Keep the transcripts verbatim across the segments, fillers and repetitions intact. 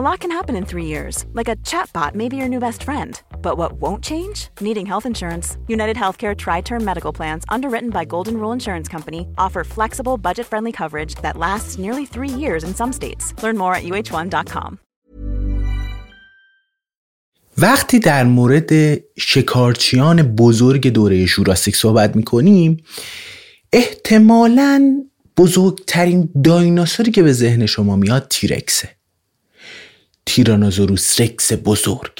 A lot can happen in three years, like a chatbot may be your new best friend. But what won't change? Needing health insurance. UnitedHealthcare Tri-Term Medical Plans, underwritten by Golden Rule Insurance Company, offer flexible, budget-friendly coverage that lasts nearly three years in some states. Learn more at u h one dot com. وقتی در مورد شکارچیان بزرگ دوره ژوراسیک صحبت می‌کنیم، احتمالاً بزرگترین دایناسوری که به ذهن شما میاد تیرکسه. تیرانوزوروس رکس بزرگ،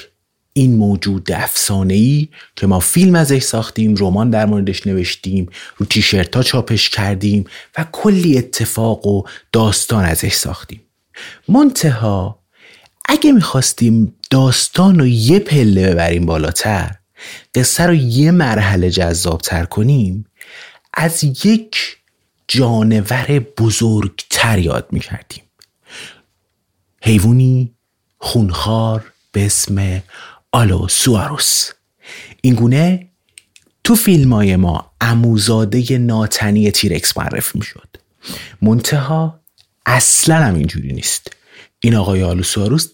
این موجود افسانه‌ای که ما فیلم ازش ساختیم، رمان در موردش نوشتیم، رو تیشرت‌ها چاپش کردیم و کلی اتفاق و داستان ازش ساختیم. منتها اگه میخواستیم داستان رو یه پله ببریم بالاتر، قصه رو یه مرحله جذابتر کنیم، از یک جانور بزرگتر یاد میکردیم. حیوانی خونخوار به اسم آلوسواروس. اینگونه تو فیلمای ما عموزاده ناتنی تیرکس معرفی میشد. منتها اصلاً هم اینجوری نیست. این آقای آلوسواروس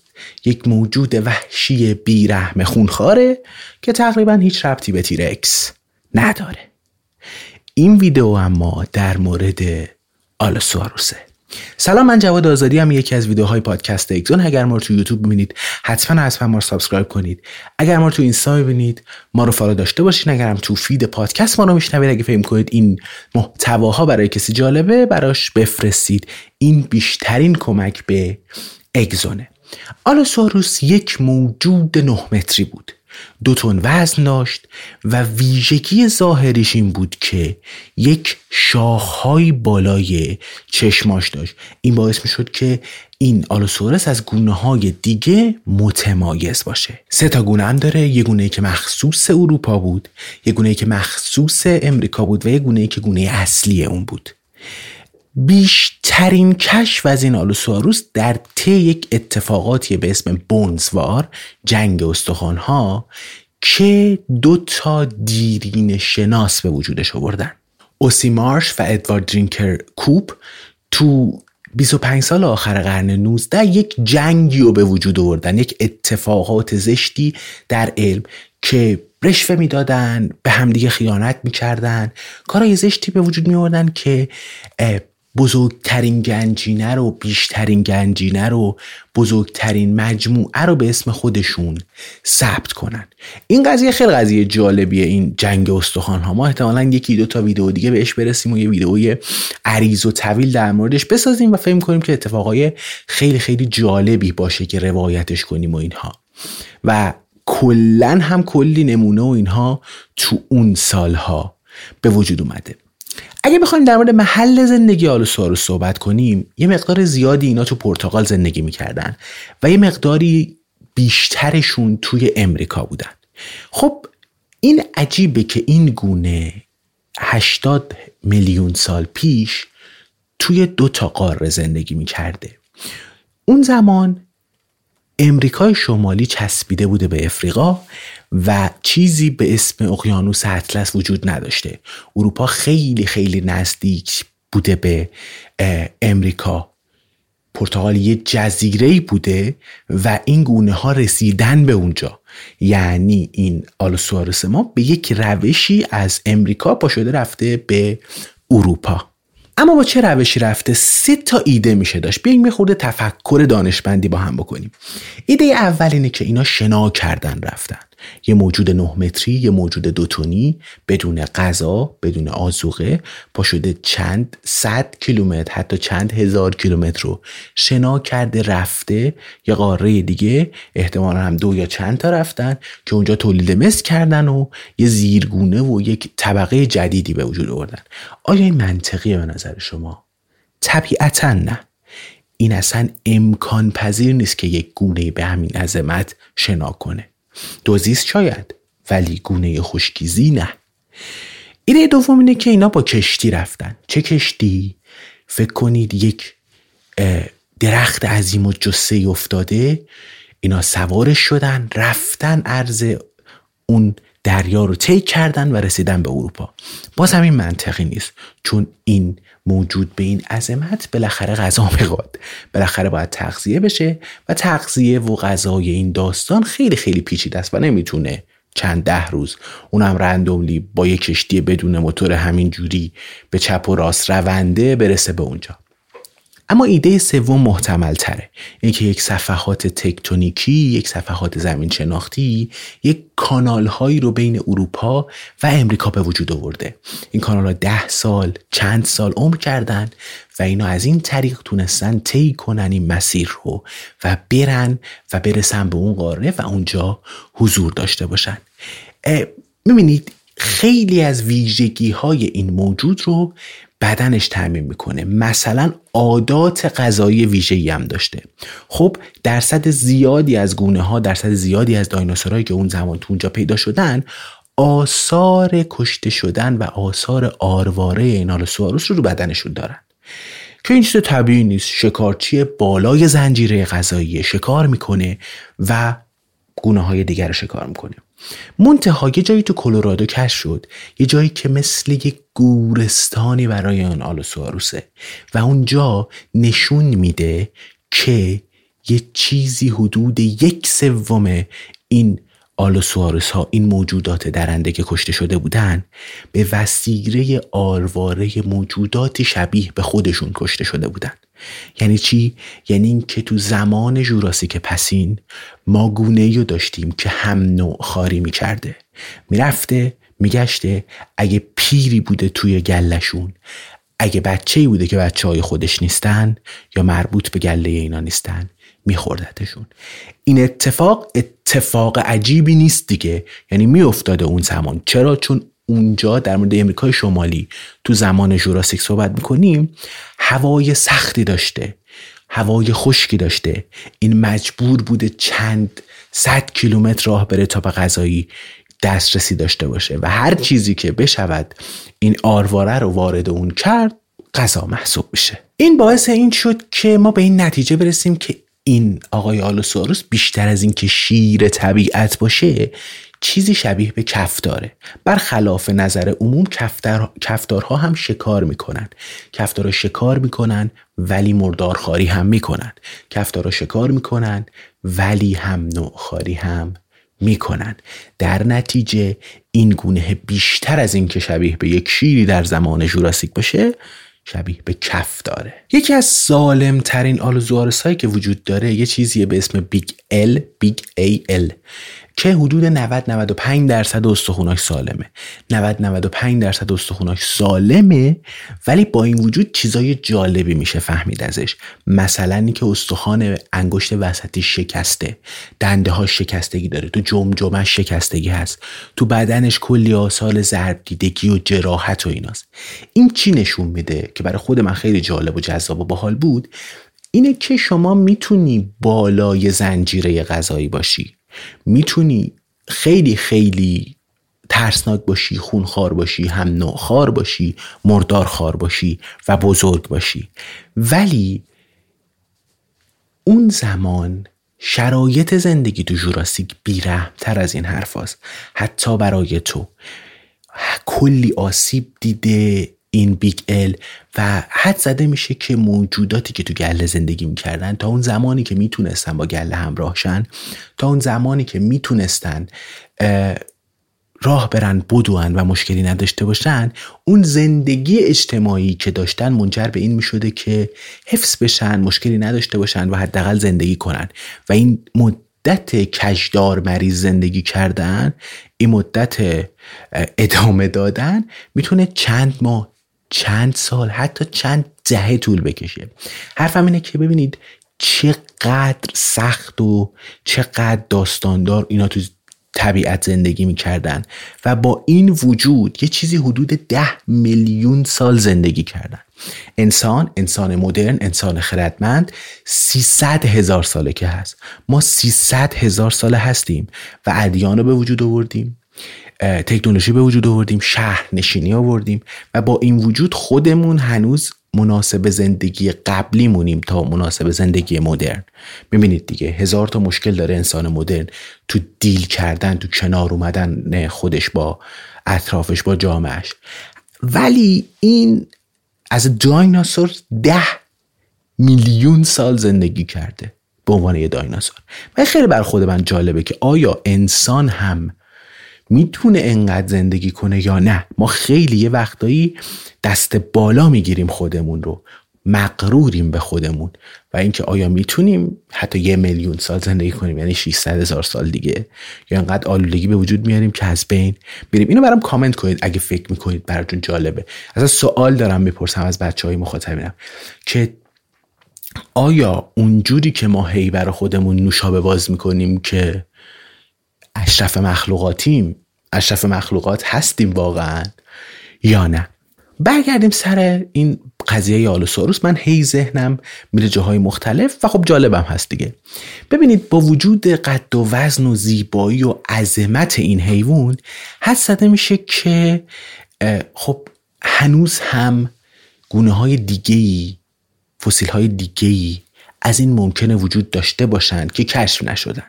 یک موجود وحشی بیرحم خونخواره که تقریباً هیچ ربطی به تیرکس نداره. این ویدیو اما در مورد آلوسواروسه. سلام، من جواد آزادی هم یکی از ویدیوهای پادکست اگزون. اگر ما رو تو یوتیوب می‌بینید حتما حتما ما رو سابسکرایب کنید. اگر ما رو تو اینستا می‌بینید ما رو فالو داشته باشین. اگر هم تو فید پادکست ما رو می‌شنوید، اگه فهم کنید این محتواها برای کسی جالبه، براش بفرستید. این بیشترین کمک به اگزونه. آلوسواروس یک موجود نه متری بود، دو تن وزن داشت و ویژگی ظاهریش این بود که یک شاخهای بالای چشماش داشت. این باعث می شد که این آلوسواروس از گونه های دیگه متمایز باشه. سه تا گونه هم داره، یه گونه که مخصوص اروپا بود، یه گونه که مخصوص امریکا بود و یه گونه که گونه اصلی اون بود. بیشترین کشف از این آلوسواروس در طی یک اتفاقاتی به اسم بونزوار، جنگ استخوان‌ها، که دو تا دیرین شناس به وجودش آوردن. اوسی مارش و ادوارد درینکر کوپ تو بیست و پنج سال آخر قرن نوزدهم یک جنگی رو به وجود آوردن، یک اتفاقات زشتی در علم که رشوه میدادن، به همدیگه خیانت میکردن، کارهای زشتی به وجود میوردن که بزرگترین گنجینه رو، بیشترین گنجینه رو، بزرگترین مجموعه رو به اسم خودشون ثبت کنن. این قضیه خیلی قضیه جالبیه، این جنگ استخوان ها. ما احتمالاً یکی دو تا ویدیو دیگه بهش برسیم و یه ویدیوی عریض و طویل در موردش بسازیم و فهم کنیم که اتفاقای خیلی خیلی جالبی باشه که روایتش کنیم و اینها. و کلن هم کلی نمونه و اینها تو اون سالها به وجود اومده. اگه بخوایم در مورد محل زندگی آلوساروس صحبت کنیم، یه مقدار زیادی اینا تو پرتغال زندگی میکردن و یه مقداری بیشترشون توی امریکا بودن. خب این عجیبه که این گونه هشتاد میلیون سال پیش توی دو تا قاره زندگی میکرده. اون زمان امریکای شمالی چسبیده بوده به افریقا و چیزی به اسم اقیانوس اطلس وجود نداشته. اروپا خیلی خیلی نزدیک بوده به امریکا. پرتغال یه جزیره‌ای بوده و این گونه ها رسیدن به اونجا. یعنی این آلوساروس ما به یک روشی از امریکا پا شده رفته به اروپا. اما با چه روشی رفته؟ سه تا ایده میشه داشت. بیاییم یه خورده تفکر دانشمندی با هم بکنیم. ایده اول اینه که اینا شنا کردن رفتن. یه موجود نه متری، یه موجود دو تنی، بدون غذا، بدون آذوقه، پا شده چند صد کیلومتر، حتی چند هزار کیلومتر رو شنا کرده رفته یه قاره دیگه، احتمالا هم دو یا چند تا رفتن که اونجا تولید مثل کردن و یه زیرگونه و یک طبقه جدیدی به وجود آوردن. آیا این منطقیه به نظر شما؟ طبیعتاً نه. این اصلا امکان پذیر نیست که یک گونه به همین عظمت شنا کنه. دوزیست شاید، ولی گونه خشکیزی نه. ایده دوم اینه که اینا با کشتی رفتن. چه کشتی؟ فکر کنید یک درخت عظیم و جثه‌ای افتاده، اینا سوارش شدن رفتن، عرض اون دریا رو طی کردن و رسیدن به اروپا. باز همین منطقی نیست، چون این موجود به این عظمت بالاخره غذا میخواد، بالاخره باید تغذیه بشه و تغذیه و غذای این داستان خیلی خیلی پیچیده است و نمیتونه چند ده روز اونم رندوملی با یک کشتی بدون موتور همین جوری به چپ و راست رونده برسه به اونجا. اما ایده سوم محتمل تره، اینکه یک صفحات تکتونیکی، یک صفحات زمین شناختی، یک کانال هایی رو بین اروپا و امریکا به وجود آورده. این کانال ها ده سال چند سال عمر کردن و اینا از این طریق تونستن طی کنن این مسیر رو و برن و برسن به اون قاره و اونجا حضور داشته باشن. میبینید خیلی از ویژگی های این موجود رو بدنش تعمیم میکنه. مثلا عادات غذایی ویژه‌ای هم داشته. خب درصد زیادی از گونه ها، درصد زیادی از دایناسورایی که اون زمان تو اونجا پیدا شدن، آثار کشته شدن و آثار آرواره این آلوساروس رو رو بدنشون دارن که این چیز طبیعی نیست. شکارچی بالای زنجیره غذایی شکار میکنه و گونه های دیگر رو شکار میکنه. منتها یه جایی تو کلورادو کشف شد، یه جایی که مثل یک گورستانی برای اون آلوساروسه و اونجا نشون میده که یه چیزی حدود یک سوم این آلوساروس ها، این موجودات درنده که کشته شده بودن، به وسیله آرواره موجودات شبیه به خودشون کشته شده بودن. یعنی چی؟ یعنی این که تو زمان ژوراسیک پسین ما گونه‌ای رو داشتیم که هم نوع خاری می‌کرده، می‌رفته می‌گشته، اگه پیری بوده توی گله‌شون، اگه بچه‌ای بوده که بچه‌های خودش نیستن یا مربوط به گله اینا نیستن، می‌خوردتشون. این اتفاق اتفاق عجیبی نیست دیگه، یعنی می‌افتاده اون زمان. چرا؟ چون اونجا در مورد امریکای شمالی تو زمان ژوراسیک صحبت میکنیم، هوای سختی داشته، هوای خشکی داشته، این مجبور بوده چند صد کیلومتر راه بره تا به غذایی دسترسی داشته باشه و هر چیزی که بشود این آرواره رو وارد اون کرد غذا محسوب میشه. این باعث این شد که ما به این نتیجه برسیم که این آقای آلوساروس بیشتر از این که شیر طبیعت باشه، چیزی شبیه به کفتاره. برخلاف نظر عموم کفتار، کفتارها هم شکار میکنن. کفتارها شکار میکنن ولی مردارخواری هم میکنن. کفتارها شکار میکنن ولی هم نوعخواری هم میکنن. در نتیجه این گونه بیشتر از این که شبیه به یک شیری در زمان ژوراسیک باشه، شبیه به کف داره. یکی از سالم ترین آلوزوارس هایی که وجود داره یه چیزیه به اسم بیگ ال، بیگ ای ال، که حدود نود تا نود و پنج درصد استخوناش سالمه. نود تا نود و پنج درصد استخوناش سالمه، ولی با این وجود چیزای جالبی میشه فهمید ازش. مثلا اینکه استخوان انگشت وسطی شکسته، دنده ها شکستگی داره، تو جمجمه شکستگی هست، تو بدنش کلی آثار ضرب دیدگی و جراحت و ایناست. این چی نشون میده که برای خود من خیلی جالب و جذاب و باحال بود، اینه که شما میتونی بالای زنجیره غذایی باشی، میتونی خیلی خیلی ترسناک باشی، خونخوار باشی، هم نوخوار باشی، مردارخوار باشی و بزرگ باشی، ولی اون زمان شرایط زندگی تو ژوراسیک بی‌رحم‌تر از این حرف هست. حتی برای تو کلی آسیب دیده این بیگ ال و حد زده میشه که موجوداتی که تو گله زندگی میکردن تا اون زمانی که میتونستن با گله همراه شن، تا اون زمانی که میتونستن راه برن بدون و مشکلی نداشته باشن، اون زندگی اجتماعی که داشتن منجر به این میشده که حفظ بشن، مشکلی نداشته باشن و حداقل زندگی کنن. و این مدت کجدار مریض زندگی کردن، این مدت ادامه دادن میتونه چند ماه، چند سال، حتی چند دهه طول بکشه. حرفم اینه که ببینید چقدر سخت و چقدر داستاندار اینا تو طبیعت زندگی میکردن و با این وجود یه چیزی حدود ده میلیون سال زندگی کردن. انسان، انسان مدرن، انسان خردمند سیصد هزار ساله که هست. ما سیصد هزار ساله هستیم و ادیان رو به وجود آوردیم، تکنولوژی به وجود آوردیم، شهر نشینی آوردیم و با این وجود خودمون هنوز مناسب زندگی قبلی مونیم تا مناسب زندگی مدرن. میبینید دیگه هزار تا مشکل داره انسان مدرن تو دیل کردن، تو کنار اومدن خودش با اطرافش، با جامعهش. ولی این از دایناسور ده میلیون سال زندگی کرده به عنوان یه دایناسور. و خیلی بر خود من جالبه که آیا انسان هم میتونه انقدر زندگی کنه یا نه. ما خیلی یه وقتایی دست بالا میگیریم خودمون رو، مغروریم به خودمون و اینکه آیا میتونیم حتی یه میلیون سال زندگی کنیم، یعنی ششصد هزار سال دیگه، یا انقدر آلودگی به وجود میاریم که از بین بریم. اینو برام کامنت کنید اگه فکر میکنید براتون جالبه. اصلا سوال دارم میپرسم از بچهای مخاطبینم که آیا اونجوری که ما هی برای خودمون نوشابه باز میکنیم که اشرف مخلوقاتیم، اشرف مخلوقات هستیم واقعا یا نه؟ برگردیم سر این قضیه آلوساروس. من هی ذهنم میره جاهای مختلف و خب جالبم هست دیگه. ببینید با وجود قد و وزن و زیبایی و عظمت این حیوان، حد زده میشه که خب هنوز هم گونه های دیگه‌ای، فسیل های دیگه‌ای از این ممکنه وجود داشته باشند که کشف نشدن.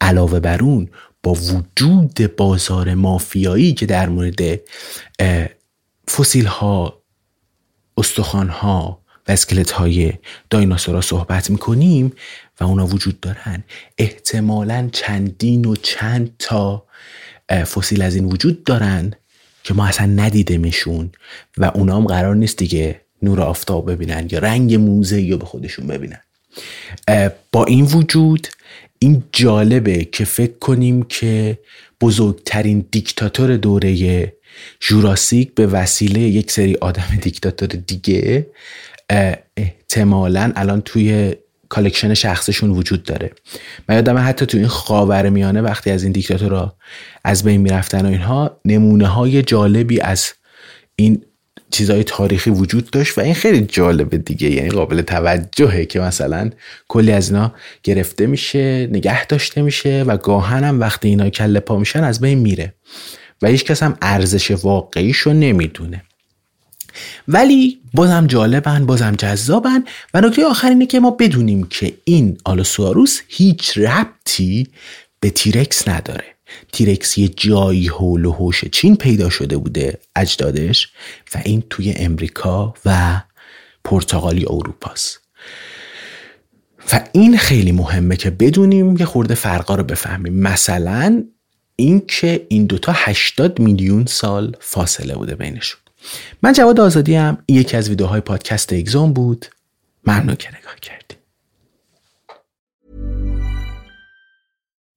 علاوه بر اون با وجود بازار مافیایی که در مورد فسیل ها، استخوان ها و اسکلت های دایناسورها صحبت میکنیم و اونا وجود دارن، احتمالاً چندین و چند تا فسیل از این وجود دارن که ما اصلا ندیدیمشون و اونا هم قرار نیست دیگه نور آفتاب ببینن یا رنگ موزه یا به خودشون ببینن. با این وجود این جالبه که فکر کنیم که بزرگترین دیکتاتور دوره ژوراسیک به وسیله یک سری آدم دیکتاتور دیگه احتمالاً الان توی کالکشن شخصشون وجود داره. من یادمه حتی تو این خاورمیانه وقتی از این دیکتاتورها از بین میرفتن و اینها، نمونه های جالبی از این چیزهای تاریخی وجود داشت و این خیلی جالبه دیگه، یعنی قابل توجهه که مثلا کلی از اینا گرفته میشه، نگه داشته میشه و گاهن هم وقتی اینا کله پا میشن از بین میره و هیچ کس هم ارزش واقعیشو نمیدونه. ولی بازم جالبن، بازم جذابن و نکته آخر اینه که ما بدونیم که این آلوساروس هیچ ربطی به تیرکس نداره. تیرکس یه جایی هول و هوش چین پیدا شده بوده، اجدادش، و این توی امریکا و پرتغالی اروپاست و این خیلی مهمه که بدونیم، یه خورده فرقا رو بفهمیم. مثلا این که این دوتا هشتاد میلیون سال فاصله بوده بینشون. من جواد آزادی ام. یکی از ویدیوهای پادکست اگزون بود. ممنون که نگاه کردید.